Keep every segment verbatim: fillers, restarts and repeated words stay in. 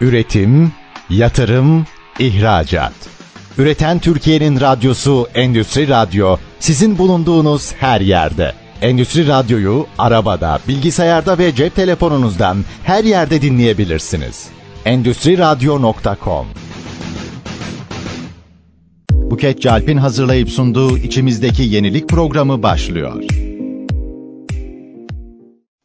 Üretim, yatırım, ihracat. Üreten Türkiye'nin radyosu Endüstri Radyo, sizin bulunduğunuz her yerde. Endüstri Radyo'yu arabada, bilgisayarda ve cep telefonunuzdan her yerde dinleyebilirsiniz. endüstri radyo nokta com. Buket Cülpin hazırlayıp sunduğu İçimizdeki Yenilik programı başlıyor.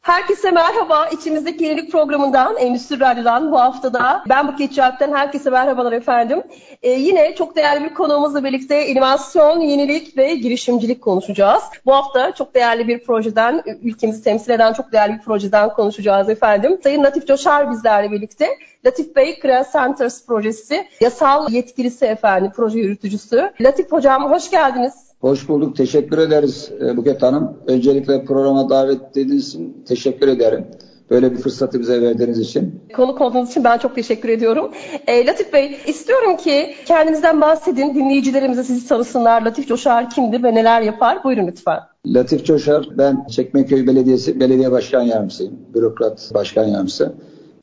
Herkese merhaba. İçimizdeki Yenilik programından, Endüstri Radyo'dan bu haftada ben Buket Cülpin'den herkese merhabalar efendim. Ee, yine çok değerli bir konuğumuzla birlikte inovasyon, yenilik ve girişimcilik konuşacağız. Bu hafta çok değerli bir projeden, ülkemizi temsil eden çok değerli bir projeden konuşacağız efendim. Sayın Latif Coşar bizlerle birlikte. Latif Bey, CREA Centers projesi yasal yetkilisi efendim, proje yürütücüsü. Latif Hocam hoş geldiniz. Hoş bulduk. Teşekkür ederiz Buket Hanım. Öncelikle programa davet ettiğiniz için teşekkür ederim. Böyle bir fırsatı bize verdiğiniz için. Konuk olduğunuz için ben çok teşekkür ediyorum. E, Latif Bey, istiyorum ki kendinizden bahsedin. Dinleyicilerimize sizi tanısınlar. Latif Coşar kimdir ve neler yapar? Buyurun lütfen. Latif Coşar, ben Çekmeköy Belediyesi Belediye Başkan Yardımcısıyım. Bürokrat Başkan Yardımcısı.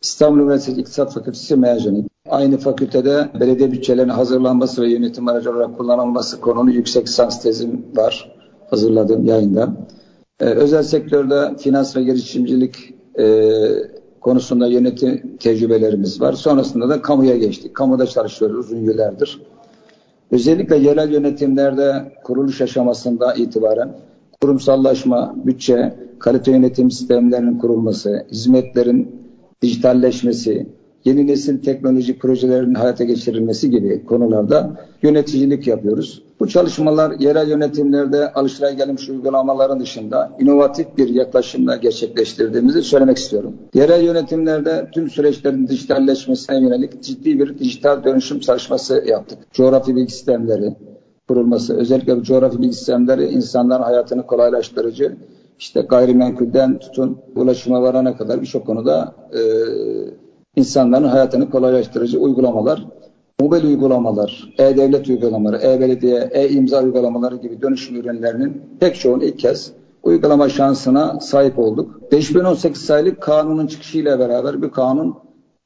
İstanbul Üniversitesi İktisat Fakültesi mezunuyum. Aynı fakültede belediye bütçelerinin hazırlanması ve yönetim aracı olarak kullanılması konulu yüksek lisans tezim var. Hazırladığım yayında. Ee, özel sektörde finans ve girişimcilik e, konusunda yönetim tecrübelerimiz var. Sonrasında da kamuya geçtik. Kamuda çalışıyoruz uzun yıllardır. Özellikle yerel yönetimlerde kuruluş aşamasında itibaren kurumsallaşma, bütçe, kalite yönetim sistemlerinin kurulması, hizmetlerin dijitalleşmesi, yeni nesil teknoloji projelerinin hayata geçirilmesi gibi konularda yöneticilik yapıyoruz. Bu çalışmalar yerel yönetimlerde alışılagelmiş uygulamaların dışında inovatif bir yaklaşımla gerçekleştirdiğimizi söylemek istiyorum. Yerel yönetimlerde tüm süreçlerin dijitalleşmesine yönelik ciddi bir dijital dönüşüm çalışması yaptık. Coğrafi bilgi sistemleri kurulması, özellikle bu coğrafi bilgi sistemleri insanların hayatını kolaylaştırıcı, işte gayrimenkulden tutun ulaşıma varana kadar birçok konuda e, insanların hayatını kolaylaştırıcı uygulamalar, mobil uygulamalar, e-devlet uygulamaları, e-belediye, e-imza uygulamaları gibi dönüşüm ürünlerinin pek çoğunu ilk kez uygulama şansına sahip olduk. beş bin on sekiz sayılı kanunun çıkışıyla beraber bir kanun,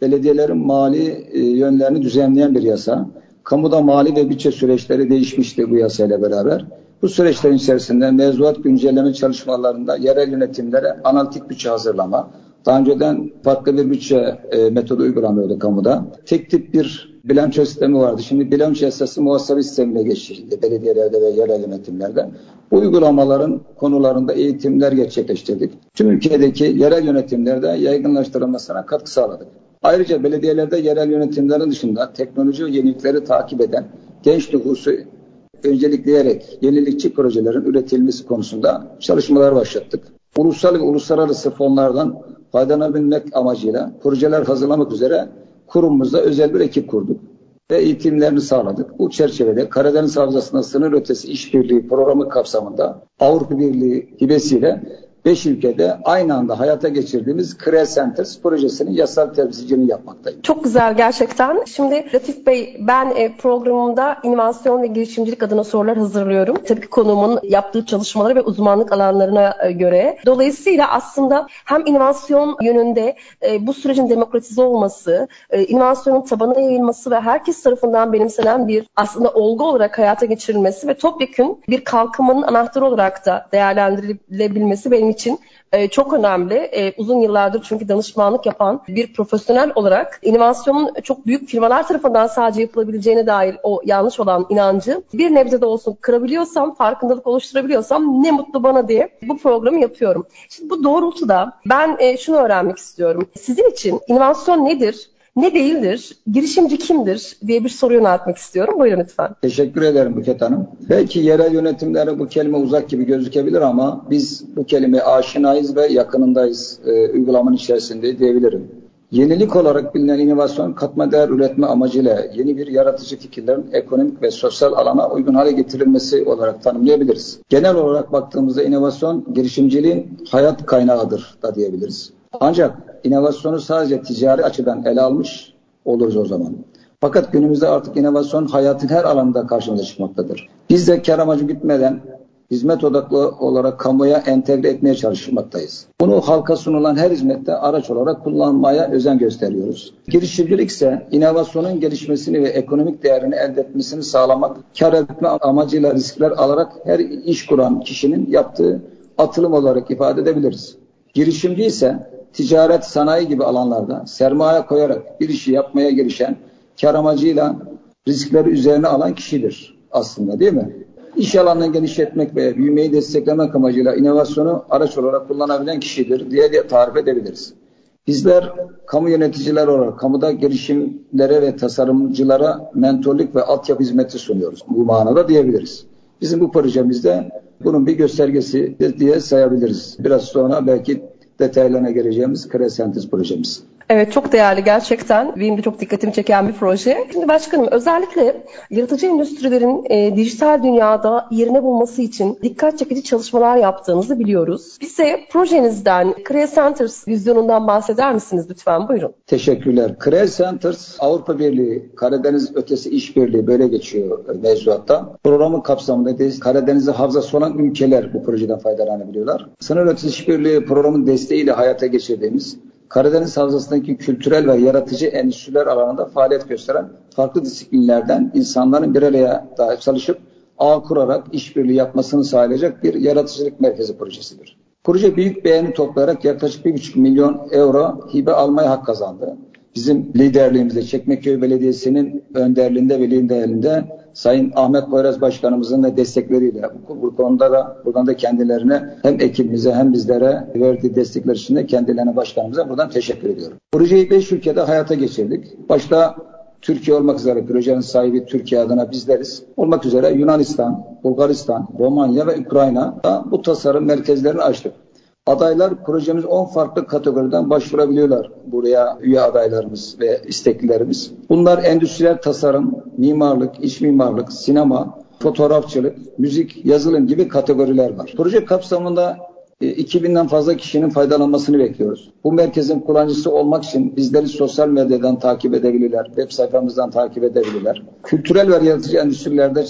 belediyelerin mali e, yönlerini düzenleyen bir yasa. Kamuda mali ve bütçe süreçleri değişmişti bu yasayla beraber. Bu süreçlerin içerisinde mevzuat güncelleme çalışmalarında yerel yönetimlere analitik bütçe hazırlama, daha önceden farklı bir bütçe e, metodu uygulanıyordu kamuda. Tek tip bir bilanço sistemi vardı. Şimdi bilanço esası muhasebe sistemine geçildi belediyelerde ve yerel yönetimlerde. Bu uygulamaların konularında eğitimler gerçekleştirdik. Tüm ülkedeki yerel yönetimlerde yaygınlaştırılmasına katkı sağladık. Ayrıca belediyelerde yerel yönetimlerin dışında teknoloji ve yenilikleri takip eden genç nüfusu öncelikleyerek yenilikçi projelerin üretilmesi konusunda çalışmalar başlattık. Ulusal ve uluslararası fonlardan faydalanabilmek amacıyla projeler hazırlamak üzere kurumumuzda özel bir ekip kurduk ve eğitimlerini sağladık. Bu çerçevede Karadeniz Havzası'nda sınır ötesi işbirliği programı kapsamında Avrupa Birliği hibesiyle beş ülkede aynı anda hayata geçirdiğimiz CREA Centers projesinin yasal temsilciliğini yapmaktayım. Çok güzel gerçekten. Şimdi Latif Bey, ben programımda inovasyon ve girişimcilik adına sorular hazırlıyorum. Tabii ki konuğumun yaptığı çalışmalara ve uzmanlık alanlarına göre. Dolayısıyla aslında hem inovasyon yönünde bu sürecin demokratize olması, inovasyonun tabana yayılması ve herkes tarafından benimsenen bir aslında olgu olarak hayata geçirilmesi ve topyekün bir kalkınmanın anahtarı olarak da değerlendirilebilmesi benim için çok önemli. Uzun yıllardır çünkü danışmanlık yapan bir profesyonel olarak inovasyonun çok büyük firmalar tarafından sadece yapılabileceğine dair o yanlış olan inancı bir nebze de olsun kırabiliyorsam, farkındalık oluşturabiliyorsam ne mutlu bana diye bu programı yapıyorum. Şimdi bu doğrultuda ben şunu öğrenmek istiyorum. Sizin için inovasyon nedir, ne değildir, girişimci kimdir diye bir soru yöneltmek istiyorum. Buyurun lütfen. Teşekkür ederim Buket Hanım. Belki yerel yönetimlere bu kelime uzak gibi gözükebilir ama biz bu kelimeye aşinayız ve yakınındayız, e, uygulamanın içerisinde diyebilirim. Yenilik olarak bilinen inovasyon, katma değer üretme amacıyla yeni bir yaratıcı fikirlerin ekonomik ve sosyal alana uygun hale getirilmesi olarak tanımlayabiliriz. Genel olarak baktığımızda inovasyon girişimciliğin hayat kaynağıdır da diyebiliriz. Ancak inovasyonu sadece ticari açıdan ele almış oluruz o zaman. Fakat günümüzde artık inovasyon hayatın her alanında karşımıza çıkmaktadır. Biz de kar amacı gütmeden hizmet odaklı olarak kamuya entegre etmeye çalışmaktayız. Bunu halka sunulan her hizmette araç olarak kullanmaya özen gösteriyoruz. Girişimcilik ise inovasyonun gelişmesini ve ekonomik değerini elde etmesini sağlamak, kar etme amacıyla riskler alarak her iş kuran kişinin yaptığı atılım olarak ifade edebiliriz. Girişimci ise ticaret, sanayi gibi alanlarda sermaye koyarak bir işi yapmaya girişen, kar amacıyla riskleri üzerine alan kişidir aslında, değil mi? İş alanını genişletmek ve büyümeyi desteklemek amacıyla inovasyonu araç olarak kullanabilen kişidir diye tarif edebiliriz. Bizler kamu yöneticileri olarak kamuda girişimlere ve tasarımcılara mentorluk ve altyapı hizmeti sunuyoruz. Bu manada diyebiliriz. Bizim bu projemizde bunun bir göstergesi diye sayabiliriz. Biraz sonra belki detaylarına geleceğimiz CREA Center projemiz. Evet, çok değerli gerçekten. Benim de çok dikkatimi çeken bir proje. Şimdi başkanım, özellikle yaratıcı endüstrilerin e, dijital dünyada yerine bulması için dikkat çekici çalışmalar yaptığınızı biliyoruz. Bize projenizden, CREA Centers vizyonundan bahseder misiniz lütfen? Buyurun. Teşekkürler. CREA Centers Avrupa Birliği Karadeniz Ötesi İşbirliği böyle geçiyor mevzuatta. Programın kapsamında Karadeniz'de havzası olan ülkeler bu projeden faydalanabiliyorlar. Sınır Ötesi İşbirliği programın desteğiyle hayata geçirdiğimiz Karadeniz Havzası'ndaki kültürel ve yaratıcı endüstriler alanında faaliyet gösteren farklı disiplinlerden insanların bir araya çalışıp ağ kurarak işbirliği yapmasını sağlayacak bir yaratıcılık merkezi projesidir. Proje büyük beğeni toplayarak yaklaşık bir buçuk milyon euro hibe almaya hak kazandı. Bizim liderliğimizde Çekmeköy Belediyesi'nin önderliğinde ve liderliğinde Sayın Ahmet Koyraz Başkanımızın da destekleriyle bu konuda da buradan da kendilerine hem ekibimize hem bizlere verdiği destekler için de kendilerine başkanımıza buradan teşekkür ediyorum. Projeyi beş ülkede hayata geçirdik. Başta Türkiye olmak üzere projenin sahibi Türkiye adına bizleriz. Olmak üzere Yunanistan, Bulgaristan, Romanya ve Ukrayna'da bu tasarım merkezlerini açtık. Adaylar projemiz on farklı kategoriden başvurabiliyorlar buraya üye adaylarımız ve isteklilerimiz. Bunlar endüstriyel tasarım, mimarlık, iç mimarlık, sinema, fotoğrafçılık, müzik, yazılım gibi kategoriler var. Proje kapsamında iki binden fazla kişinin faydalanmasını bekliyoruz. Bu merkezin kullanıcısı olmak için bizleri sosyal medyadan takip edebilirler, web sayfamızdan takip edebilirler. Kültürel ve yaratıcı endüstrilerde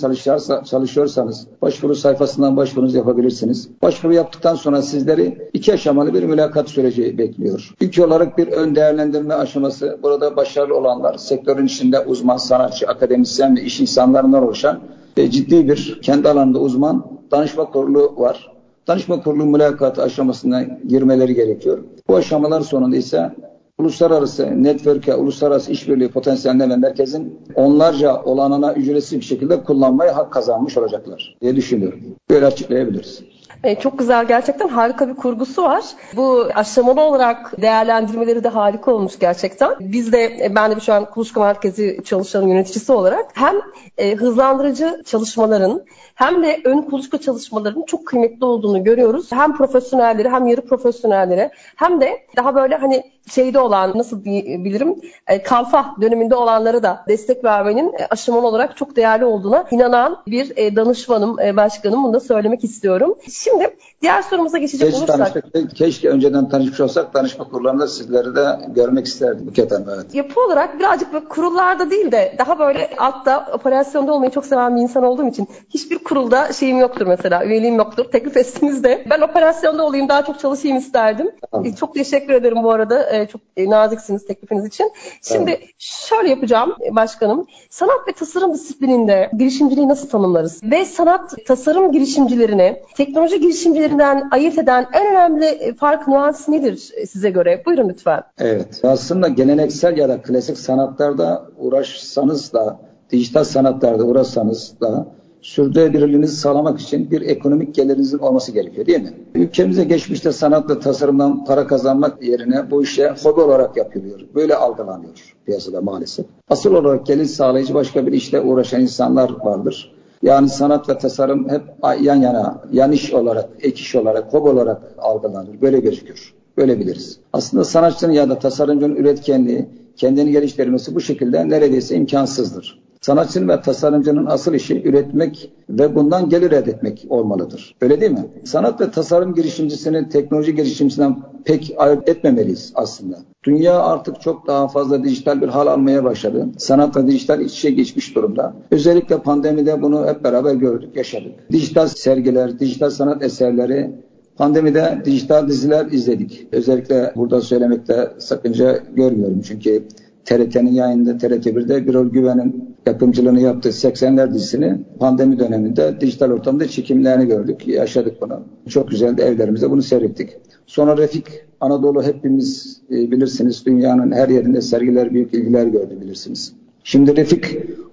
çalışıyorsanız başvuru sayfasından başvurunuzu yapabilirsiniz. Başvuru yaptıktan sonra sizleri iki aşamalı bir mülakat süreci bekliyor. İlk olarak bir ön değerlendirme aşaması. Burada başarılı olanlar, sektörün içinde uzman, sanatçı, akademisyen ve iş insanlarından oluşan ve ciddi bir kendi alanında uzman danışma kurulu var. Danışma kurulu mülakatı aşamasına girmeleri gerekiyor. Bu aşamalar sonunda ise uluslararası network'e, uluslararası işbirliği potansiyeline ve merkezin onlarca olanana ücretsiz bir şekilde kullanmaya hak kazanmış olacaklar diye düşünüyorum. Böyle açıklayabiliriz. E, çok güzel, gerçekten harika bir kurgusu var. Bu aşamalı olarak değerlendirmeleri de harika olmuş gerçekten. Biz de, ben de şu an Kuluçka Merkezi çalışanın yöneticisi olarak hem e, hızlandırıcı çalışmaların hem de ön kuluçka çalışmalarının çok kıymetli olduğunu görüyoruz. Hem profesyonelleri hem yarı profesyonellere hem de daha böyle hani şeyde olan, nasıl diyebilirim, e, kalfa döneminde olanlara da destek vermenin e, aşamalı olarak çok değerli olduğuna inanan bir e, danışmanım, e, başkanım. Bunu da söylemek istiyorum. Şimdi diğer sorumuza geçecek keşke olursak. Tanıştık, keşke önceden tanışmış olsak, danışma kurullarında sizleri de görmek isterdim Buket Hanım. Evet. Yapı olarak birazcık böyle kurullarda değil de daha böyle altta operasyonda olmayı çok seven bir insan olduğum için hiçbir kurulda şeyim yoktur mesela, üyeliğim yoktur. Teklif etsiniz de ben operasyonda olayım, daha çok çalışayım isterdim. Tamam. E, çok teşekkür ederim bu arada. Çok naziksiniz teklifiniz için. Şimdi evet, şöyle yapacağım başkanım. Sanat ve tasarım disiplininde girişimciliği nasıl tanımlarız? Ve sanat, tasarım girişimcilerini teknoloji girişimcilerinden ayırt eden en önemli fark, nüans nedir size göre? Buyurun lütfen. Evet. Aslında geleneksel ya da klasik sanatlarda uğraşsanız da, dijital sanatlarda uğraşsanız da sürdürülebilirliğinizi sağlamak için bir ekonomik gelirinizin olması gerekiyor, değil mi? Ülkemize geçmişte sanatla tasarımdan para kazanmak yerine bu işe hobi olarak yapılıyor. Böyle algılanıyor piyasada maalesef. Asıl olarak gelir sağlayıcı başka bir işle uğraşan insanlar vardır. Yani sanat ve tasarım hep yan yana, yan iş olarak, ek iş olarak, hobi olarak algılanır. Böyle gözüküyor. Böyle biliriz. Aslında sanatçının ya da tasarımcının üretkenliği, kendini geliştirmesi bu şekilde neredeyse imkansızdır. sanatçının ve tasarımcının asıl işi üretmek ve bundan gelir elde etmek olmalıdır. Öyle değil mi? Sanat ve tasarım girişimcisini teknoloji girişimcisinden pek ayırt etmemeliyiz aslında. Dünya artık çok daha fazla dijital bir hal almaya başladı. Sanatla dijital iç içe geçmiş durumda. Özellikle pandemide bunu hep beraber gördük, yaşadık. Dijital sergiler, dijital sanat eserleri, pandemide dijital diziler izledik. Özellikle burada söylemekte sakınca görmüyorum. Çünkü T R T'nin yayında, T R T bir'de Birol Güven'in yapımcılığını yaptığı seksenler dizisini pandemi döneminde dijital ortamda çekimlerini gördük, yaşadık bunu. Çok güzel de evlerimizde bunu seyrettik. Sonra Refik Anadolu hepimiz bilirsiniz, dünyanın her yerinde sergiler, büyük ilgiler gördü bilirsiniz. Şimdi Refik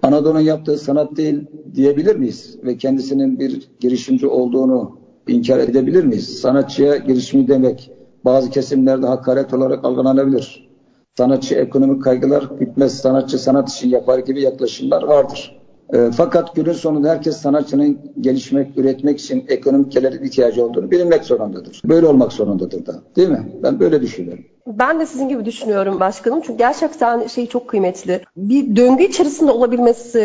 Anadolu'nun yaptığı sanat değil diyebilir miyiz ve kendisinin bir girişimci olduğunu inkar edebilir miyiz? Sanatçıya girişimci demek bazı kesimlerde hakaret olarak algılanabilir. Sanatçı ekonomik kaygılar bitmez, sanatçı sanat işi yapar gibi yaklaşımlar vardır. E, fakat günün sonunda herkes sanatçının gelişmek, üretmek için ekonomik gelire ihtiyacı olduğunu bilinmek zorundadır. Böyle olmak zorundadır da, değil mi? Ben böyle düşünüyorum. Ben de sizin gibi düşünüyorum başkanım. Çünkü gerçekten şey çok kıymetli. Bir döngü içerisinde olabilmesi,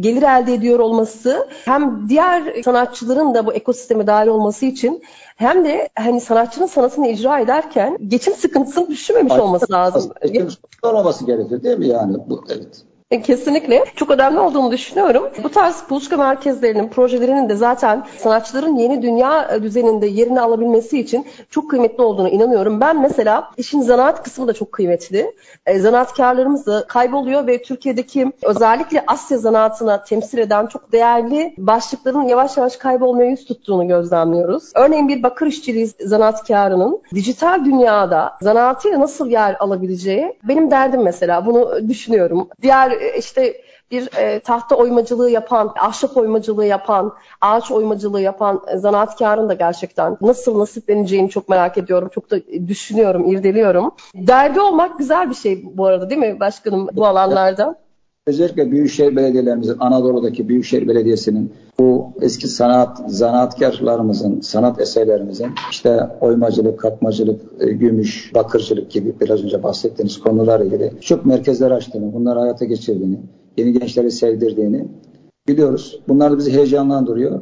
gelir elde ediyor olması, hem diğer sanatçıların da bu ekosisteme dahil olması için, hem de hani sanatçının sanatını icra ederken geçim sıkıntısını düşünmemiş Ay, olması lazım. Geçim sıkıntısı olması gerekir değil mi yani? Bu, evet. Kesinlikle. Çok önemli olduğunu düşünüyorum. Bu tarz buluşka merkezlerinin, projelerinin de zaten sanatçıların yeni dünya düzeninde yerini alabilmesi için çok kıymetli olduğuna inanıyorum. Ben mesela işin zanaat kısmı da çok kıymetli. E, zanaatkarlarımız da kayboluyor ve Türkiye'deki özellikle Asya zanaatına temsil eden çok değerli başlıkların yavaş yavaş kaybolmaya yüz tuttuğunu gözlemliyoruz. Örneğin bir bakır işçiliği zanaatkarının dijital dünyada zanaatıyla nasıl yer alabileceği benim derdim mesela. Bunu düşünüyorum. Diğer İşte bir e, tahta oymacılığı yapan, ahşap oymacılığı yapan, ağaç oymacılığı yapan e, zanaatkarın da gerçekten nasıl nasipleneceğini çok merak ediyorum. Çok da düşünüyorum, irdeliyorum. Derdi olmak güzel bir şey bu arada değil mi başkanım bu alanlarda? Özellikle büyükşehir belediyelerimizin, Anadolu'daki büyükşehir belediyesinin bu eski sanat, zanaatkarlarımızın, sanat eserlerimizin işte oymacılık, katmacılık, gümüş, bakırcılık gibi biraz önce bahsettiğiniz konularla ilgili çok merkezler açtığını, bunları hayata geçirdiğini, yeni gençlere sevdirdiğini biliyoruz. Bunlar da bizi heyecanlandırıyor.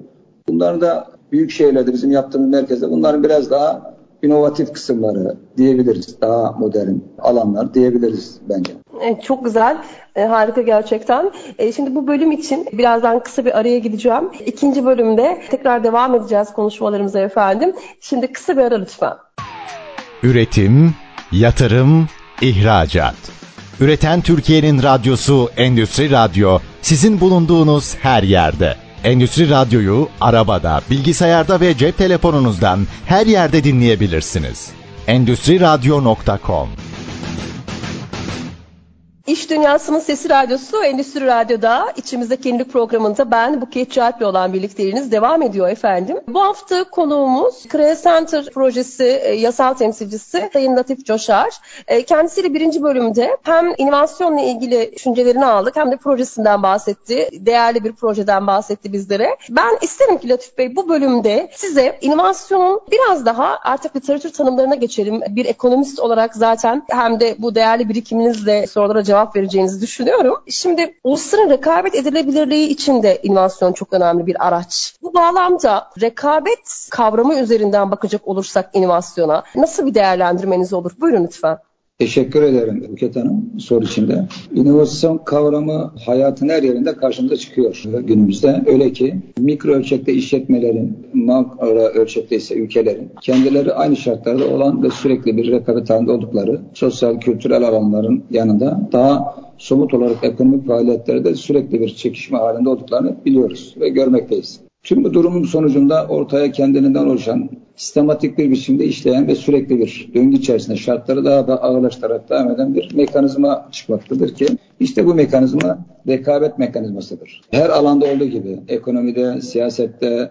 Bunların da büyükşehirlerde, bizim yaptığımız merkezde bunların biraz daha inovatif kısımları diyebiliriz. Daha modern alanlar diyebiliriz bence. Evet, çok güzel. E, harika gerçekten. E, şimdi bu bölüm için birazdan kısa bir araya gideceğim. İkinci bölümde tekrar devam edeceğiz konuşmalarımıza efendim. Şimdi kısa bir ara lütfen. Üretim, yatırım, ihracat. Üreten Türkiye'nin radyosu Endüstri Radyo. Sizin bulunduğunuz her yerde. Endüstri Radyo'yu arabada, bilgisayarda ve cep telefonunuzdan her yerde dinleyebilirsiniz. endüstri radyo nokta com. İş Dünyası'nın Sesi Radyosu Endüstri Radyo'da içimizde yenilik programında ben Buket Cülpin olan birlikteliğiniz devam ediyor efendim. Bu hafta konuğumuz CREA Center projesi yasal temsilcisi Sayın Latif Coşar. Kendisiyle birinci bölümde hem inovasyonla ilgili düşüncelerini aldık hem de projesinden bahsetti. Değerli bir projeden bahsetti bizlere. Ben isterim ki Latif Bey bu bölümde size inovasyonun biraz daha artık literatür tanımlarına geçelim. Bir ekonomist olarak zaten hem de bu değerli birikiminizle sorulara cevap cevap vereceğinizi düşünüyorum. Şimdi ulusların rekabet edilebilirliği için de inovasyon çok önemli bir araç. Bu bağlamda rekabet kavramı üzerinden bakacak olursak inovasyona nasıl bir değerlendirmeniz olur? Buyurun lütfen. Teşekkür ederim Buket Hanım soru için de. İnovasyon kavramı hayatın her yerinde karşımıza çıkıyor günümüzde. Öyle ki mikro ölçekte işletmelerin, makro ölçekte ise ülkelerin kendileri aynı şartlarda olan ve sürekli bir rekabet halinde oldukları sosyal kültürel alanların yanında daha somut olarak ekonomik faaliyetlerde sürekli bir çekişme halinde olduklarını biliyoruz ve görmekteyiz. Tüm bu durumun sonucunda ortaya kendiliğinden oluşan, sistematik bir biçimde işleyen ve sürekli bir döngü içerisinde şartları daha da ağırlaştırarak devam eden bir mekanizma çıkmaktadır ki işte bu mekanizma rekabet mekanizmasıdır. Her alanda olduğu gibi ekonomide, siyasette,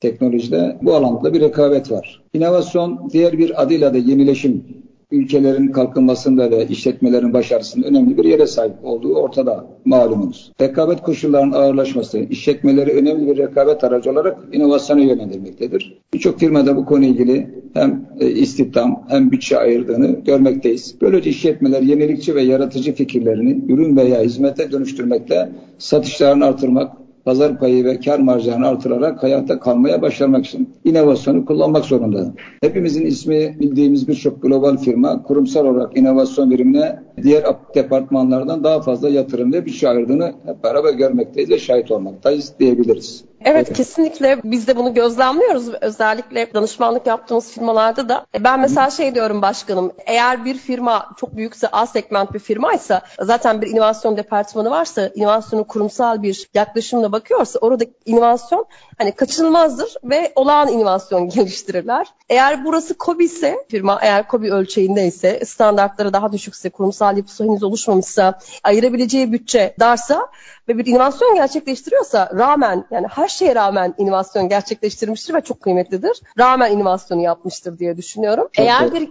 teknolojide bu alanda bir rekabet var. İnovasyon diğer bir adıyla da yenileşim ülkelerin kalkınmasında ve işletmelerin başarısında önemli bir yere sahip olduğu ortada, malumunuz. Rekabet koşullarının ağırlaşması, işletmeleri önemli bir rekabet aracı olarak inovasyona yönlendirmektedir. Birçok firmada bu konuyla ilgili hem istihdam hem bütçe ayırdığını görmekteyiz. Böylece işletmeler yenilikçi ve yaratıcı fikirlerini ürün veya hizmete dönüştürmekle satışlarını artırmak, pazar payı ve kar marjlarını artırarak hayatta kalmaya başlamak için inovasyonu kullanmak zorunda. Hepimizin ismi bildiğimiz birçok global firma kurumsal olarak inovasyon birimine diğer departmanlardan daha fazla yatırım ve bütçe ayırdığını hep beraber görmekteyiz ve şahit olmaktayız diyebiliriz. Evet, evet, kesinlikle biz de bunu gözlemliyoruz. Özellikle danışmanlık yaptığımız firmalarda da. Ben mesela şey diyorum başkanım, eğer bir firma çok büyükse, A segment bir firmaysa, zaten bir inovasyon departmanı varsa, inovasyonu kurumsal bir yaklaşımla bakıyorsa orada inovasyon hani kaçınılmazdır ve olağan inovasyon geliştirirler. Eğer burası KOBİ ise, firma eğer KOBİ ölçeğindeyse, standartları daha düşükse, kurumsal yapısı henüz oluşmamışsa, ayırabileceği bütçe darsa ve bir inovasyon gerçekleştiriyorsa rağmen, yani her şeye rağmen inovasyon gerçekleştirmiştir ve çok kıymetlidir. Rağmen inovasyonu yapmıştır diye düşünüyorum. Çok Eğer bir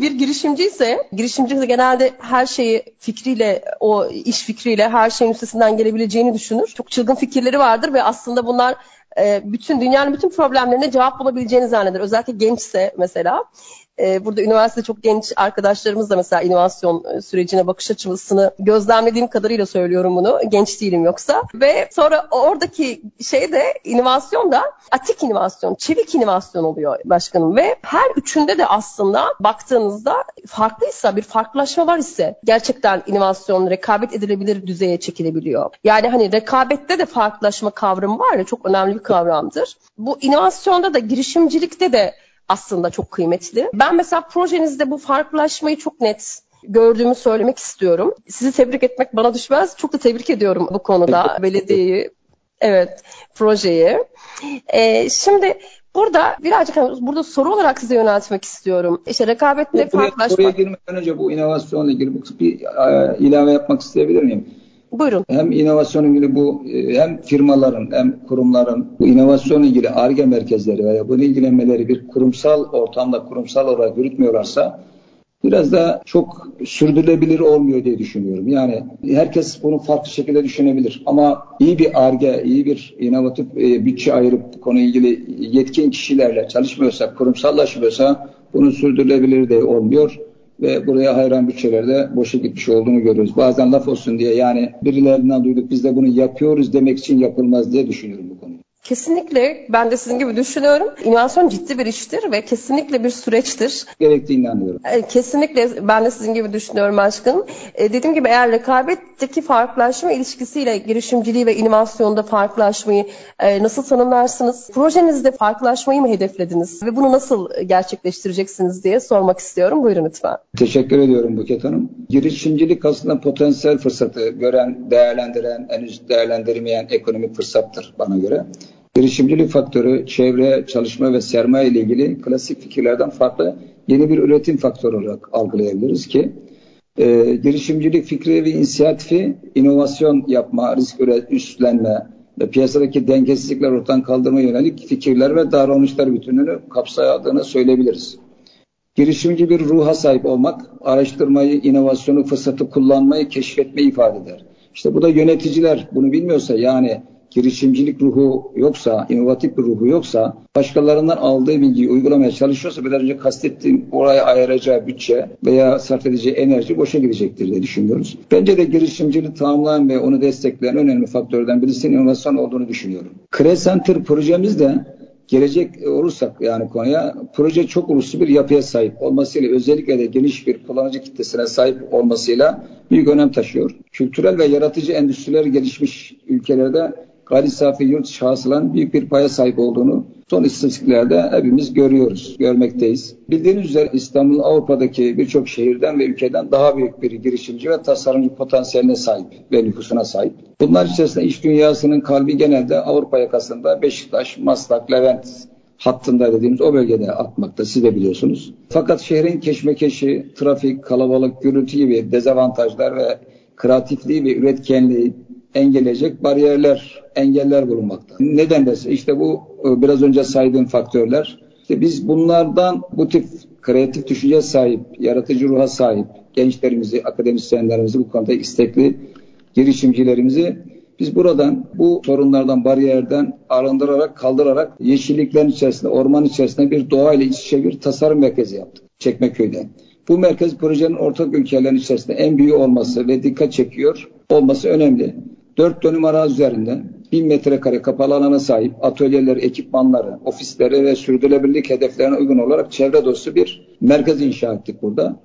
bir girişimci ise, girişimci de genelde her şeyi fikriyle, o iş fikriyle her şeyin üstesinden gelebileceğini düşünür. Çok çılgın fikirleri vardır ve aslında bunlar bütün dünyanın bütün problemlerine cevap bulabileceğini zanneder. Özellikle gençse mesela. Burada üniversitede çok genç arkadaşlarımız da mesela inovasyon sürecine bakış açısını gözlemlediğim kadarıyla söylüyorum bunu. Genç değilim yoksa. Ve sonra oradaki şey de, inovasyon da atik inovasyon, çevik inovasyon oluyor başkanım. Ve her üçünde de aslında baktığınızda farklıysa, bir farklılaşma var ise gerçekten inovasyon rekabet edilebilir düzeye çekilebiliyor. Yani hani rekabette de farklılaşma kavramı var ya, çok önemli bir kavramdır. Bu inovasyonda da, girişimcilikte de aslında çok kıymetli. Ben mesela projenizde bu farklılaşmayı çok net gördüğümü söylemek istiyorum. Sizi tebrik etmek bana düşmez. Çok da tebrik ediyorum bu konuda belediyeyi, evet, projeyi. Ee, şimdi burada birazcık burada soru olarak size yöneltmek istiyorum. İşte rekabetle farklılaşmak. Buraya girmeden önce bu inovasyonla ilgili bir ilave yapmak isteyebilir miyim? Buyurun. Hem inovasyonla ilgili bu, hem firmaların hem kurumların bu inovasyonla ilgili ARGE merkezleri veya bununla ilgilenmeleri bir kurumsal ortamda kurumsal olarak yürütmüyorlarsa biraz da çok sürdürülebilir olmuyor diye düşünüyorum. Yani herkes bunu farklı şekilde düşünebilir ama iyi bir ARGE, iyi bir inovatif e, bütçe ayırıp konuyla ilgili yetkin kişilerle çalışmıyorsa, kurumsallaşmıyorsa bunu sürdürülebilir de olmuyor. Ve buraya hayran bütçelerde boşa gitmiş olduğunu görüyoruz. Bazen laf olsun diye, yani birilerinden duyduk biz de bunu yapıyoruz demek için yapılmaz diye düşünüyorum bu konuyu. Kesinlikle ben de sizin gibi düşünüyorum. İnovasyon ciddi bir iştir ve kesinlikle bir süreçtir. Gerektiğini inanıyorum. Kesinlikle ben de sizin gibi düşünüyorum başkanım. E, dediğim gibi eğer rekabetteki farklılaşma ilişkisiyle girişimciliği ve inovasyonda farklılaşmayı e, nasıl tanımlarsınız? Projenizde farklılaşmayı mı hedeflediniz ve bunu nasıl gerçekleştireceksiniz diye sormak istiyorum. Buyurun lütfen. Teşekkür ediyorum Buket Hanım. Girişimcilik aslında potansiyel fırsatı gören, değerlendiren, henüz değerlendirmeyen ekonomik fırsattır bana göre. Girişimcilik faktörü çevre, çalışma ve sermaye ile ilgili klasik fikirlerden farklı yeni bir üretim faktörü olarak algılayabiliriz ki e, girişimcilik fikri ve inisiyatifi inovasyon yapma, risk üstlenme ve piyasadaki dengesizlikler ortadan kaldırmaya yönelik fikirler ve davranışlar bütününü kapsadığını söyleyebiliriz. Girişimci bir ruha sahip olmak, araştırmayı, inovasyonu, fırsatı kullanmayı, keşfetmeyi ifade eder. İşte bu da yöneticiler bunu bilmiyorsa, yani girişimcilik ruhu yoksa, inovatif bir ruhu yoksa, başkalarından aldığı bilgiyi uygulamaya çalışıyorsa, biraz önce kastettiğim oraya ayıracağı bütçe veya sarf edeceği enerji boşa gidecektir diye düşünüyoruz. Bence de girişimciliği tamamlayan ve onu destekleyen önemli faktörden birisinin inovasyon olduğunu düşünüyorum. CREA Center projemiz de gelecek olursak yani konuya, proje çok uluslu bir yapıya sahip olmasıyla, özellikle de geniş bir kullanıcı kitlesine sahip olmasıyla büyük önem taşıyor. Kültürel ve yaratıcı endüstriler gelişmiş ülkelerde gayri safi yurt dışı hasılanın büyük bir paya sahip olduğunu son istatistiklerde hepimiz görüyoruz, görmekteyiz. Bildiğiniz üzere İstanbul Avrupa'daki birçok şehirden ve ülkeden daha büyük bir girişimci ve tasarımcı potansiyeline sahip ve nüfusuna sahip. Bunlar içerisinde iş dünyasının kalbi genelde Avrupa yakasında Beşiktaş, Maslak, Levent hattında dediğimiz o bölgede atmakta, siz de biliyorsunuz. Fakat şehrin keşmekeşi, trafik, kalabalık, gürültü gibi dezavantajlar ve kreatifliği ve üretkenliği engelleyecek bariyerler, engeller bulunmakta. Neden derse işte bu biraz önce saydığım faktörler. İşte biz bunlardan, bu tip kreatif düşünce sahip, yaratıcı ruha sahip gençlerimizi, akademisyenlerimizi, bu konuda istekli girişimcilerimizi biz buradan, bu sorunlardan, bariyerden arındırarak, kaldırarak yeşilliklerin içerisinde, orman içerisinde bir doğayla iç içe bir tasarım merkezi yaptık Çekmeköy'de. Bu merkez projenin ortak ülkelerin içerisinde en büyüğü olması ve dikkat çekiyor olması önemli. Dört dönüm arazi üzerinde bin metrekare kapalı alana sahip atölyeleri, ekipmanları, ofisleri ve sürdürülebilirlik hedeflerine uygun olarak çevre dostu bir merkez inşa ettik burada.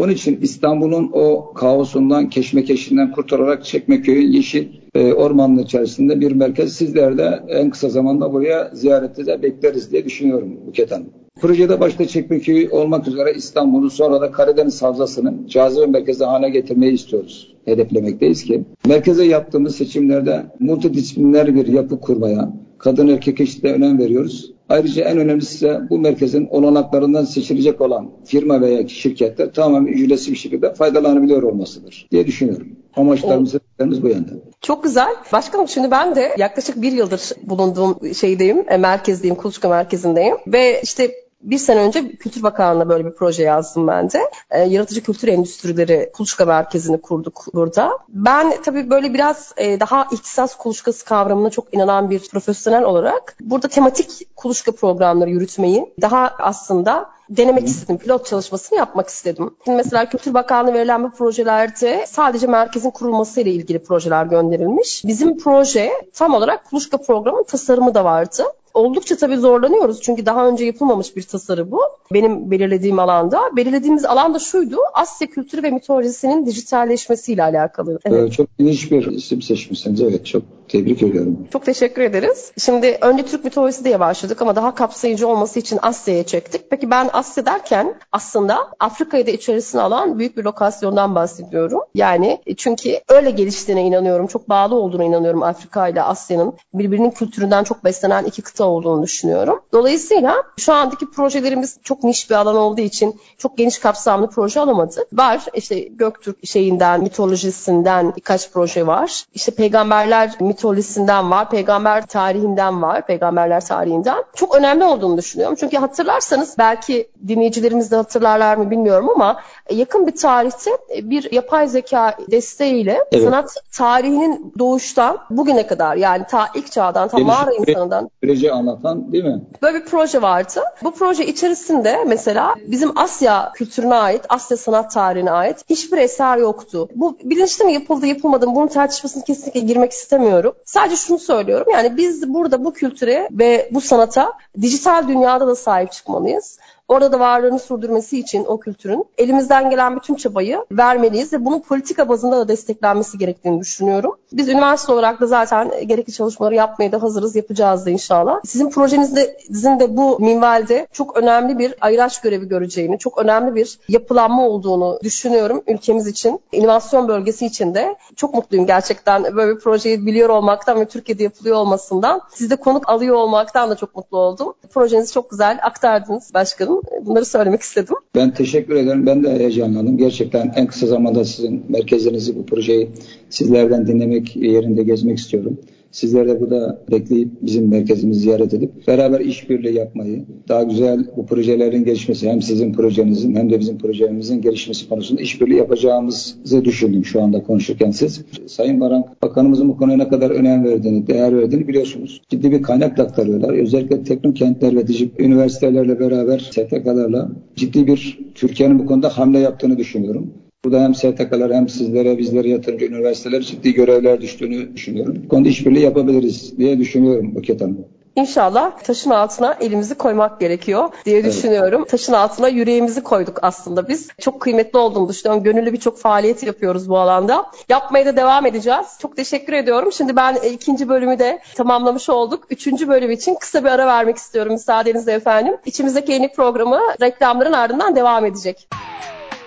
Onun için İstanbul'un o kaosundan, keşmekeşinden kurtararak Çekmeköy'ün yeşil e, ormanının içerisinde bir merkez. Sizler de en kısa zamanda buraya ziyarette de bekleriz diye düşünüyorum Buket Hanım. Projede başta Çekmeköy olmak üzere İstanbul'u, sonra da Karadeniz Havzası'nın cazibe merkezi haline getirmeyi istiyoruz. Hedeflemekteyiz ki merkeze yaptığımız seçimlerde multidisipliner bir yapı kurmaya, kadın erkek eşitliğe önem veriyoruz. Ayrıca en önemlisi de bu merkezin olanaklarından seçilecek olan firma veya şirketler tamamen ücretsiz bir şekilde faydalanabiliyor olmasıdır diye düşünüyorum. Amaçlarımız bu yönde. Çok güzel. Başkanım, şimdi ben de yaklaşık bir yıldır bulunduğum şeydeyim, merkezdeyim, Kuluçka merkezindeyim ve işte bir sene önce Kültür Bakanlığı'na böyle bir proje yazdım ben de. E, Yaratıcı Kültür Endüstrileri Kuluçka Merkezi'ni kurduk burada. Ben tabii böyle biraz e, daha ihtisas kuluçkası kavramına çok inanan bir profesyonel olarak burada tematik kuluçka programları yürütmeyi daha aslında denemek istedim. Pilot çalışmasını yapmak istedim. Şimdi mesela Kültür Bakanlığı verilen bu projelerde sadece merkezin kurulmasıyla ilgili projeler gönderilmiş. Bizim proje tam olarak kuluçka programının tasarımı da vardı. Oldukça tabii zorlanıyoruz çünkü daha önce yapılmamış bir tasarı bu. Benim belirlediğim alanda. Belirlediğimiz alanda şuydu: Asya kültürü ve mitolojisinin dijitalleşmesiyle alakalı. Evet. Ee, çok ilginç bir isim seçmişsiniz. Evet, çok tebrik ediyorum. Çok teşekkür ederiz. Şimdi önce Türk mitolojisi diye başladık ama daha kapsayıcı olması için Asya'ya çektik. Peki ben Asya derken aslında Afrika'yı da içerisine alan büyük bir lokasyondan bahsediyorum. Yani çünkü öyle geliştiğine inanıyorum. Çok bağlı olduğuna inanıyorum Afrika ile Asya'nın. Birbirinin kültüründen çok beslenen iki kıta olduğunu düşünüyorum. Dolayısıyla şu andaki projelerimiz çok niş bir alan olduğu için çok geniş kapsamlı proje alamadık. Var işte Göktürk şeyinden, mitolojisinden birkaç proje var. İşte peygamberler mitolojisinden var, peygamber tarihinden var, peygamberler tarihinden. Çok önemli olduğunu düşünüyorum. Çünkü hatırlarsanız, belki dinleyicilerimiz de hatırlarlar mı bilmiyorum ama yakın bir tarihte bir yapay zeka desteğiyle evet. sanat tarihinin doğuştan bugüne kadar, yani ta ilk çağdan, ta mağara insanından süreci anlatan, değil mi? Böyle bir proje vardı. Bu proje içerisinde mesela bizim Asya kültürüne ait, Asya sanat tarihine ait hiçbir eser yoktu. Bu bilinçli mi yapıldı, yapılmadı mı? Bunun tartışmasına kesinlikle girmek istemiyorum. Sadece şunu söylüyorum. Yani biz burada bu kültüre ve bu sanata dijital dünyada da sahip çıkmalıyız. Orada da varlığını sürdürmesi için o kültürün elimizden gelen bütün çabayı vermeliyiz ve bunun politika bazında da desteklenmesi gerektiğini düşünüyorum. Biz üniversite olarak da zaten gerekli çalışmaları yapmaya da hazırız, yapacağız da inşallah. Sizin projenizde, sizin de bu minvalde çok önemli bir ayraç görevi göreceğini, çok önemli bir yapılanma olduğunu düşünüyorum ülkemiz için. İnovasyon bölgesi için de çok mutluyum gerçekten böyle bir projeyi biliyor olmaktan ve Türkiye'de yapılıyor olmasından. Siz de konuk alıyor olmaktan da çok mutlu oldum. Projenizi çok güzel aktardınız başkanım. Bunları söylemek istedim. Ben teşekkür ederim. Ben de heyecanlandım. Gerçekten en kısa zamanda sizin merkezlerinizi, bu projeyi sizlerden dinlemek, yerinde gezmek istiyorum. Sizler de burada bekleyip bizim merkezimizi ziyaret edip beraber işbirliği yapmayı, daha güzel bu projelerin gelişmesi, hem sizin projenizin hem de bizim projemizin gelişmesi konusunda işbirliği yapacağımızı düşündüm şu anda konuşurken siz. Sayın Baran, Bakanımızın bu konuya ne kadar önem verdiğini, değer verdiğini biliyorsunuz. Ciddi bir kaynak aktarıyorlar. Özellikle teknokentler ve dijip üniversitelerle beraber S T K'larla ciddi bir Türkiye'nin bu konuda hamle yaptığını düşünüyorum. Burada hem S T K'lar hem sizlere, bizlere, yatırımcı üniversiteler ciddi görevler düştüğünü düşünüyorum. Bu konuda işbirliği yapabiliriz diye düşünüyorum Buket Hanım. İnşallah taşın altına elimizi koymak gerekiyor diye evet. düşünüyorum. Taşın altına yüreğimizi koyduk aslında biz. Çok kıymetli olduğunu düşünüyorum. Gönüllü birçok faaliyet yapıyoruz bu alanda. Yapmaya da devam edeceğiz. Çok teşekkür ediyorum. Şimdi ben ikinci bölümü de tamamlamış olduk. Üçüncü bölüm için kısa bir ara vermek istiyorum müsaadenizle efendim. İçimizdeki yeni programı reklamların ardından devam edecek.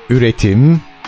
Üretim,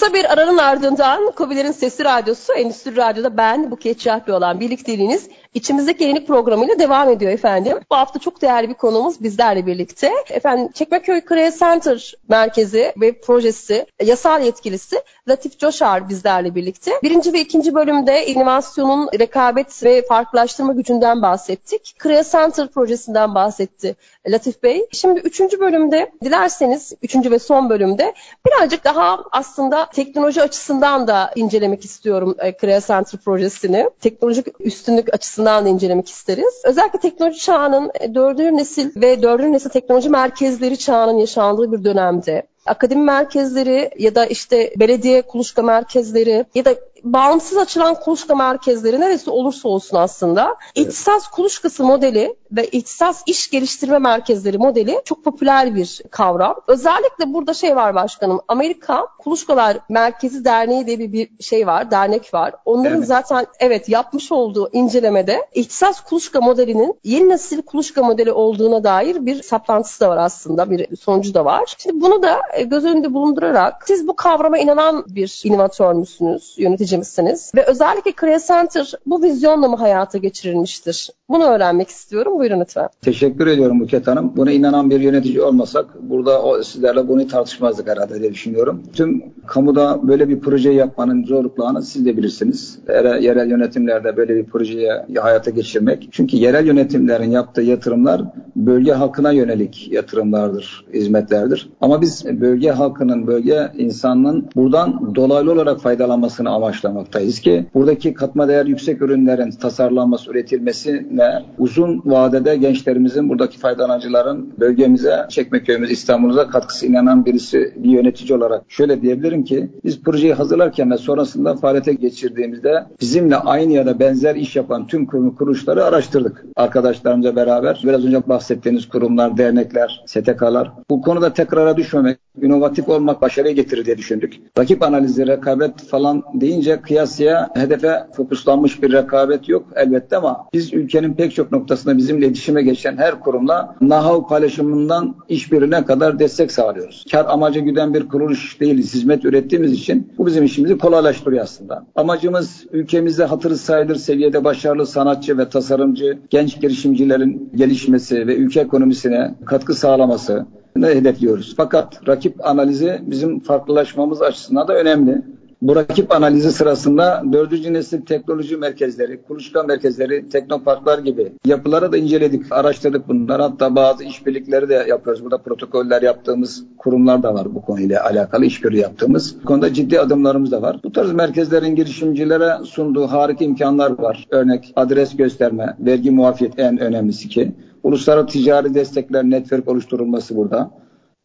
Kısa bir aranın ardından Kobiler'in Sesi Radyosu, Endüstri Radyo'da ben Buket Cülpin olan birlikteliğiniz İçimizdeki Yenilik programıyla devam ediyor efendim. Bu hafta çok değerli bir konuğumuz bizlerle birlikte. Efendim Çekmeköy C R E A Center Merkezi ve Projesi Yasal Yetkilisi Latif Coşar bizlerle birlikte. Birinci ve ikinci bölümde inovasyonun rekabet ve farklılaştırma gücünden bahsettik. C R E A Center projesinden bahsetti Latif Bey. Şimdi üçüncü bölümde dilerseniz, üçüncü ve son bölümde birazcık daha aslında teknoloji açısından da incelemek istiyorum C R E A Center projesini. Teknolojik üstünlük açısından da incelemek isteriz. Özellikle teknoloji çağının dördüncü nesil ve dördüncü nesil teknoloji merkezleri çağının yaşandığı bir dönemde akademi merkezleri ya da işte belediye kuluçka merkezleri ya da bağımsız açılan kuluçka merkezleri neresi olursa olsun aslında ihtisas kuluçkası modeli ve ihtisas iş geliştirme merkezleri modeli çok popüler bir kavram. Özellikle burada şey var başkanım, Amerika Kuluçkalar Merkezi Derneği diye bir şey var, dernek var. Onların evet. zaten evet yapmış olduğu incelemede ihtisas kuluçka modelinin yeni nesil kuluçka modeli olduğuna dair bir saplantısı da var aslında, bir sonucu da var. Şimdi bunu da göz önünde bulundurarak siz bu kavrama inanan bir inovatör müsünüz, yönetici misiniz? Ve özellikle C R E A Center bu vizyonla mı hayata geçirilmiştir? Bunu öğrenmek istiyorum. Buyurun lütfen. Teşekkür ediyorum Buket Hanım. Buna inanan bir yönetici olmasak burada o, sizlerle bunu tartışmazdık herhalde diye düşünüyorum. Tüm kamuda böyle bir projeyi yapmanın zorluklarını siz de bilirsiniz. Yere, yerel yönetimlerde böyle bir projeyi hayata geçirmek. Çünkü yerel yönetimlerin yaptığı yatırımlar bölge halkına yönelik yatırımlardır, hizmetlerdir. Ama biz bölge halkının, bölge insanının buradan dolaylı olarak faydalanmasını amaçlamaktayız ki buradaki katma değer yüksek ürünlerin tasarlanması, üretilmesine uzun vadede gençlerimizin, buradaki faydalanıcıların bölgemize, Çekmeköy'ümüz, İstanbul'umuza katkısı inanan birisi, bir yönetici olarak şöyle diyebilirim ki biz projeyi hazırlarken ve sonrasında faaliyete geçirdiğimizde bizimle aynı ya da benzer iş yapan tüm kurum kuruluşları araştırdık. Arkadaşlarımızla beraber biraz önce bahsettiğiniz kurumlar, dernekler, S T K'lar. Bu konuda tekrara düşmemek, inovatif olmak başarıya getirir diye düşündük. Rakip analizi, rekabet falan deyince kıyasıya, hedefe fokuslanmış bir rekabet yok elbette ama biz ülkenin pek çok noktasında bizimle iletişime geçen her kurumla know-how paylaşımından işbirliğine kadar destek sağlıyoruz. Kar amacı güden bir kuruluş değiliz. Hizmet ürettiğimiz için bu bizim işimizi kolaylaştırıyor aslında. Amacımız ülkemizde hatırı sayılır seviyede başarılı sanatçı ve tasarımcı genç girişimcilerin gelişmesi ve ülke ekonomisine katkı sağlaması. Ne hedefliyoruz? Fakat rakip analizi bizim farklılaşmamız açısından da önemli. Bu rakip analizi sırasında dördüncü nesil teknoloji merkezleri, kuluçka merkezleri, teknoparklar gibi yapıları da inceledik, araştırdık bunları. Hatta bazı işbirlikleri de yapıyoruz. Burada protokoller yaptığımız kurumlar da var bu konuyla alakalı, işbirliği yaptığımız. Bu konuda ciddi adımlarımız da var. Bu tarz merkezlerin girişimcilere sunduğu harika imkanlar var. Örnek adres gösterme, vergi muafiyet en önemlisi ki. Uluslararası ticari destekler, network oluşturulması burada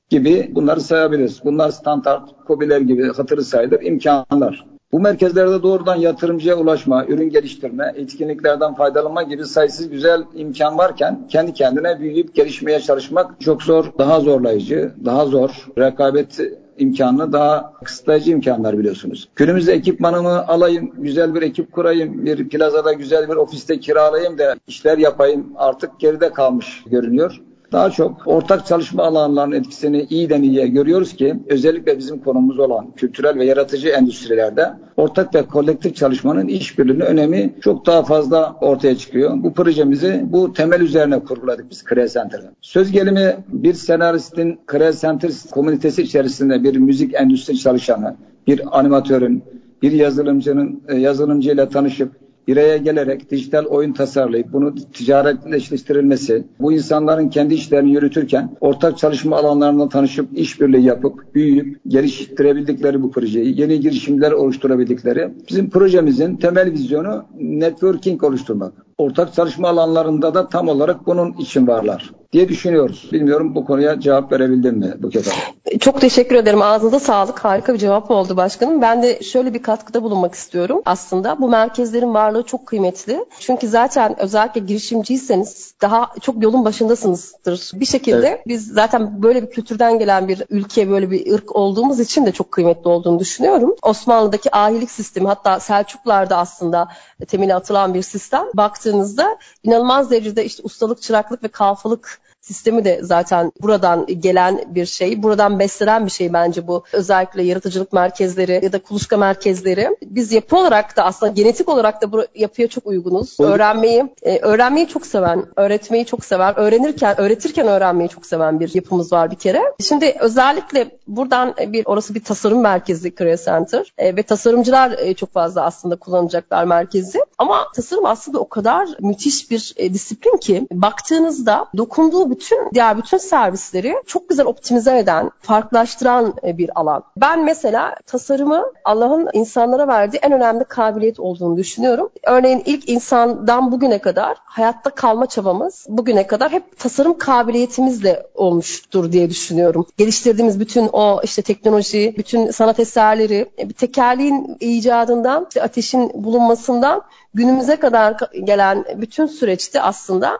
gibi bunları sayabiliriz. Bunlar standart, KOBİ'ler gibi hatırı sayılır imkanlar. Bu merkezlerde doğrudan yatırımcıya ulaşma, ürün geliştirme, etkinliklerden faydalanma gibi sayısız güzel imkan varken kendi kendine büyüyüp gelişmeye çalışmak çok zor, daha zorlayıcı, daha zor, rekabet imkanlı, daha kısıtlayıcı imkanlar biliyorsunuz. Günümüzde ekipmanımı alayım, güzel bir ekip kurayım, bir plazada güzel bir ofiste kiralayayım da işler yapayım artık geride kalmış görünüyor. Daha çok ortak çalışma alanlarının etkisini iyiden iyiye görüyoruz ki özellikle bizim konumuz olan kültürel ve yaratıcı endüstrilerde ortak ve kolektif çalışmanın işbirliğinin önemi çok daha fazla ortaya çıkıyor. Bu projemizi bu temel üzerine kurguladık biz C R E A Center'da. Söz gelimi bir senaristin C R E A Center komünitesi içerisinde bir müzik endüstri çalışanı, bir animatörün, bir yazılımcının yazılımcıyla tanışıp bir araya gelerek dijital oyun tasarlayıp bunu ticaretleştirilmesi, bu insanların kendi işlerini yürütürken ortak çalışma alanlarında tanışıp işbirliği yapıp büyüyüp geliştirebildikleri bu projeyi, yeni girişimler oluşturabildikleri bizim projemizin temel vizyonu networking oluşturmak. Ortak çalışma alanlarında da tam olarak bunun için varlar diye düşünüyoruz. Bilmiyorum bu konuya cevap verebildim mi Buket Hanım? Çok teşekkür ederim. Ağzınıza sağlık. Harika bir cevap oldu başkanım. Ben de şöyle bir katkıda bulunmak istiyorum. Aslında bu merkezlerin varlığı çok kıymetli. Çünkü zaten özellikle girişimciyseniz daha çok yolun başındasınızdır. Bir şekilde evet. Biz zaten böyle bir kültürden gelen bir ülke, böyle bir ırk olduğumuz için de çok kıymetli olduğunu düşünüyorum. Osmanlı'daki ahilik sistemi, hatta Selçuklar'da aslında temeli atılan bir sistem. Baktığınızda inanılmaz derecede işte ustalık, çıraklık ve kalfalık sistemi de zaten buradan gelen bir şey, buradan beslenen bir şey bence bu. Özellikle yaratıcılık merkezleri ya da kuluçka merkezleri. Biz yapı olarak da aslında genetik olarak da bu yapıya çok uygunuz. Olur. Öğrenmeyi, öğrenmeyi çok seven, öğretmeyi çok seven, öğrenirken, öğretirken öğrenmeyi çok seven bir yapımız var bir kere. Şimdi özellikle buradan bir, orası bir tasarım merkezi CREA Center ve tasarımcılar çok fazla aslında kullanacaklar merkezi. Ama tasarım aslında o kadar müthiş bir disiplin ki baktığınızda dokunduğu bütün diğer bütün servisleri çok güzel optimize eden, farklılaştıran bir alan. Ben mesela tasarımı Allah'ın insanlara verdiği en önemli kabiliyet olduğunu düşünüyorum. Örneğin ilk insandan bugüne kadar hayatta kalma çabamız bugüne kadar hep tasarım kabiliyetimizle olmuştur diye düşünüyorum. Geliştirdiğimiz bütün o işte teknoloji, bütün sanat eserleri, bir tekerleğin icadından, işte ateşin bulunmasından günümüze kadar gelen bütün süreçte aslında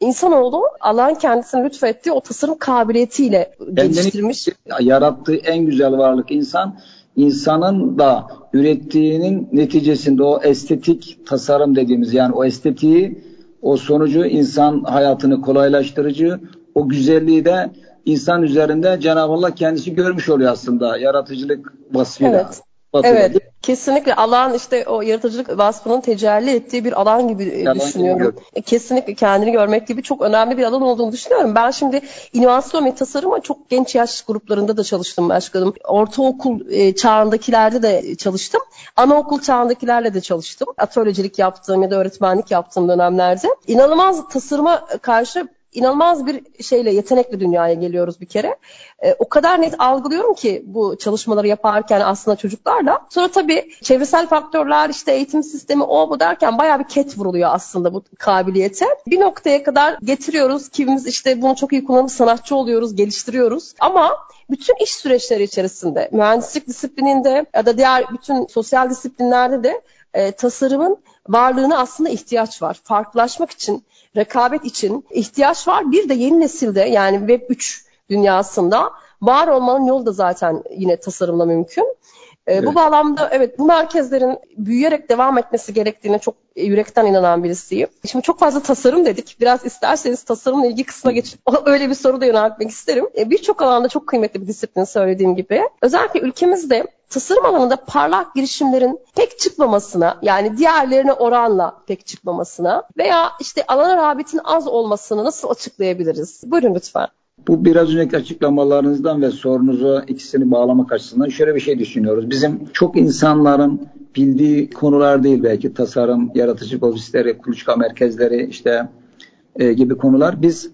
insanoğlu Allah'ın kendisini lütfettiği o tasarım kabiliyetiyle geliştirmiş. Yarattığı en güzel varlık insan. İnsanın da ürettiğinin neticesinde o estetik tasarım dediğimiz, yani o estetiği, o sonucu, insan hayatını kolaylaştırıcı, o güzelliği de insan üzerinde Cenab-ı Allah kendisi görmüş oluyor aslında yaratıcılık vasfıyla. Evet. Batırıyor. Evet, kesinlikle Allah'ın işte o yaratıcılık vasfının tecelli ettiği bir alan gibi alan düşünüyorum. Gibi kesinlikle kendini görmek gibi çok önemli bir alan olduğunu düşünüyorum. Ben şimdi inovasyon ve tasarıma çok genç yaş gruplarında da çalıştım başkanım. Ortaokul çağındakilerde de çalıştım. Anaokul çağındakilerle de çalıştım. Atölyecilik yaptığım ya da öğretmenlik yaptığım dönemlerde. İnanılmaz tasarıma karşı İnanılmaz bir şeyle, yetenekli dünyaya geliyoruz bir kere. E, o kadar net algılıyorum ki bu çalışmaları yaparken aslında çocuklarla. Sonra tabii çevresel faktörler, işte eğitim sistemi, o bu derken bayağı bir ket vuruluyor aslında bu kabiliyete. Bir noktaya kadar getiriyoruz. Kimimiz işte bunu çok iyi kullanıp sanatçı oluyoruz, geliştiriyoruz. Ama bütün iş süreçleri içerisinde, mühendislik disiplininde ya da diğer bütün sosyal disiplinlerde de e, tasarımın varlığına aslında ihtiyaç var. Farklılaşmak için, rekabet için ihtiyaç var. Bir de yeni nesilde, yani Web üç dünyasında var olmanın yolu da zaten yine tasarımla mümkün. Evet. Bu bağlamda evet, bu merkezlerin büyüyerek devam etmesi gerektiğine çok yürekten inanan birisiyim. Şimdi çok fazla tasarım dedik. Biraz isterseniz tasarımla ilgili kısmına geçip öyle bir soru da yöneltmek isterim. Birçok alanda çok kıymetli bir disiplin söylediğim gibi. Özellikle ülkemizde tasarım alanında parlak girişimlerin pek çıkmamasına, yani diğerlerine oranla pek çıkmamasına veya işte alana rağbetin az olmasını nasıl açıklayabiliriz? Buyurun lütfen. Bu biraz önceki açıklamalarınızdan ve sorunuza ikisini bağlamak açısından şöyle bir şey düşünüyoruz. Bizim çok insanların bildiği konular değil belki tasarım, yaratıcılık ofisleri, kuluçka merkezleri işte e, gibi konular. Biz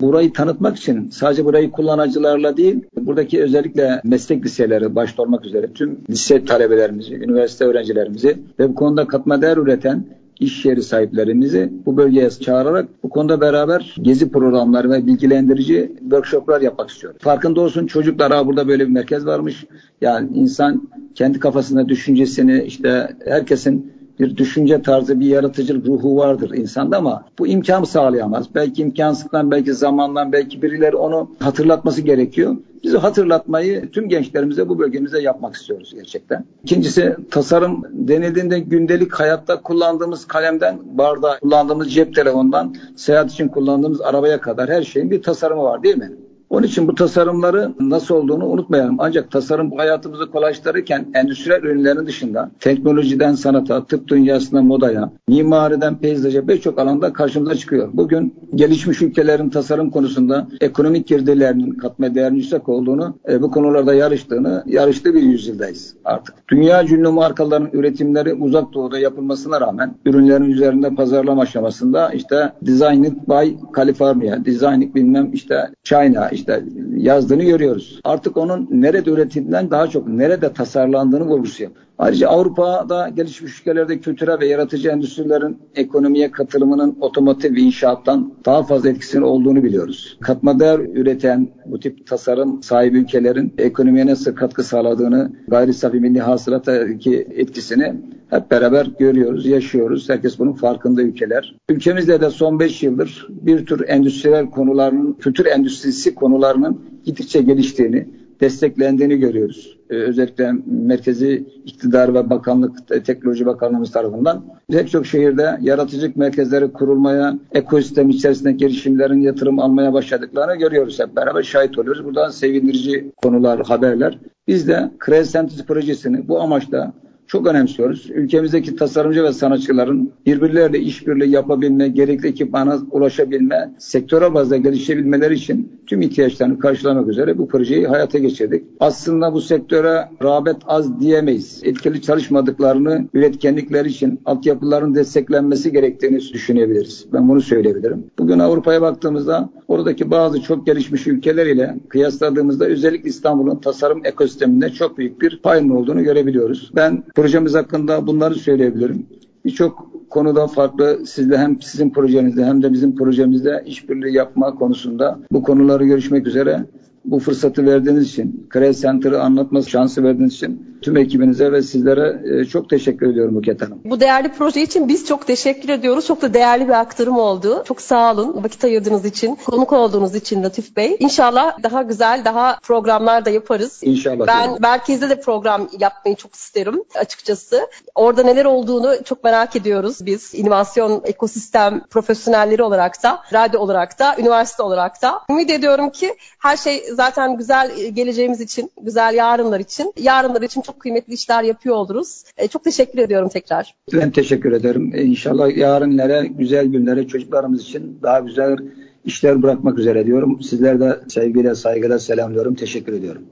burayı tanıtmak için sadece burayı kullanıcılarla değil, buradaki özellikle meslek liseleri başta olmak üzere tüm lise talebelerimizi, üniversite öğrencilerimizi ve bu konuda katma değer üreten iş yeri sahiplerimizi bu bölgeye çağırarak bu konuda beraber gezi programları ve bilgilendirici workshoplar yapmak istiyoruz. Farkında olsun çocuklara, burada böyle bir merkez varmış. Yani insan kendi kafasında düşüncesini, işte herkesin bir düşünce tarzı, bir yaratıcılık ruhu vardır insanda ama bu imkan sağlayamaz. Belki imkansızlıktan, belki zamandan, belki birileri onu hatırlatması gerekiyor. Biz hatırlatmayı tüm gençlerimize bu bölgemize yapmak istiyoruz gerçekten. İkincisi, tasarım denildiğinde gündelik hayatta kullandığımız kalemden bardağa, kullandığımız cep telefonundan seyahat için kullandığımız arabaya kadar her şeyin bir tasarımı var değil mi? Onun için bu tasarımları nasıl olduğunu unutmayalım. Ancak tasarım bu hayatımızı kolaylaştırırken endüstriyel ürünlerin dışında teknolojiden sanata, tıp dünyasından modaya, mimariden peyzaja pek çok alanda karşımıza çıkıyor. Bugün gelişmiş ülkelerin tasarım konusunda ekonomik girdilerinin katma değerinin yüksek olduğunu, e, bu konularda yarıştığını, yarıştığı bir yüzyıldayız artık. Dünya ünlü markaların üretimleri uzak doğuda yapılmasına rağmen ürünlerin üzerinde pazarlama aşamasında işte Designed by California, Designed bilmem işte China işte İşte yazdığını görüyoruz. Artık onun nerede üretildiğinden daha çok nerede tasarlandığını vurgusu yapıyor. Ayrıca Avrupa'da gelişmiş ülkelerde kültüre ve yaratıcı endüstrilerin ekonomiye katılımının otomotiv ve inşaattan daha fazla etkisinin olduğunu biliyoruz. Katma değer üreten bu tip tasarım sahibi ülkelerin ekonomiye nasıl katkı sağladığını, gayri safi milli hasılataki etkisini hep beraber görüyoruz, yaşıyoruz. Herkes bunun farkında ülkeler. Ülkemizde de son beş yıldır bir tür endüstriyel konuların, kültür endüstrisi konularının gittikçe geliştiğini, desteklendiğini görüyoruz. özellikle merkezi iktidar ve bakanlık, teknoloji bakanlığımız tarafından pek çok şehirde yaratıcılık merkezleri kurulmaya, ekosistem içerisinde girişimlerin yatırım almaya başladıklarını görüyoruz, hep beraber şahit oluyoruz. Buradan sevindirici konular, haberler. Biz de C R E A Center projesini bu amaçla çok önemsiyoruz. Ülkemizdeki tasarımcı ve sanatçıların birbirleriyle işbirliği yapabilme, gerekli ekipmana ulaşabilme, sektöre bazda gelişebilmeleri için tüm ihtiyaçlarını karşılamak üzere bu projeyi hayata geçirdik. Aslında bu sektöre rağbet az diyemeyiz. Etkili çalışmadıklarını, üretkenlikleri için altyapıların desteklenmesi gerektiğini düşünebiliriz. Ben bunu söyleyebilirim. Bugün Avrupa'ya baktığımızda oradaki bazı çok gelişmiş ülkeler ile kıyasladığımızda özellikle İstanbul'un tasarım ekosisteminde çok büyük bir payının olduğunu görebiliyoruz. Ben projemiz hakkında bunları söyleyebilirim. Birçok konuda farklı sizle hem sizin projenizde hem de bizim projemizde işbirliği yapma konusunda bu konuları görüşmek üzere bu fırsatı verdiğiniz için, C R E A Center'ı anlatma şansı verdiğiniz için tüm ekibinize ve sizlere çok teşekkür ediyorum Buket Hanım. Bu değerli proje için biz çok teşekkür ediyoruz. Çok da değerli bir aktarım oldu. Çok sağ olun vakit ayırdığınız için, konuk olduğunuz için Latif Bey. İnşallah daha güzel, daha programlar da yaparız. İnşallah. Ben yani. Merkezde de program yapmayı çok isterim açıkçası. Orada neler olduğunu çok merak ediyoruz biz. İnovasyon ekosistem profesyonelleri olarak da, radyo olarak da, üniversite olarak da. Ümit ediyorum ki her şey zaten güzel geleceğimiz için, güzel yarınlar için, yarınlar için çok kıymetli işler yapıyor oluruz. E, çok teşekkür ediyorum tekrar. Ben teşekkür ederim. E, inşallah yarınlara, güzel günlere çocuklarımız için daha güzel işler bırakmak üzere diyorum. Sizler de sevgiyle, saygıyla selamlıyorum. Teşekkür ediyorum.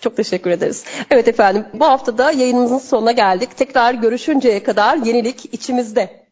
Çok teşekkür ederiz. Evet efendim, bu hafta da yayınımızın sonuna geldik. Tekrar görüşünceye kadar yenilik içimizde.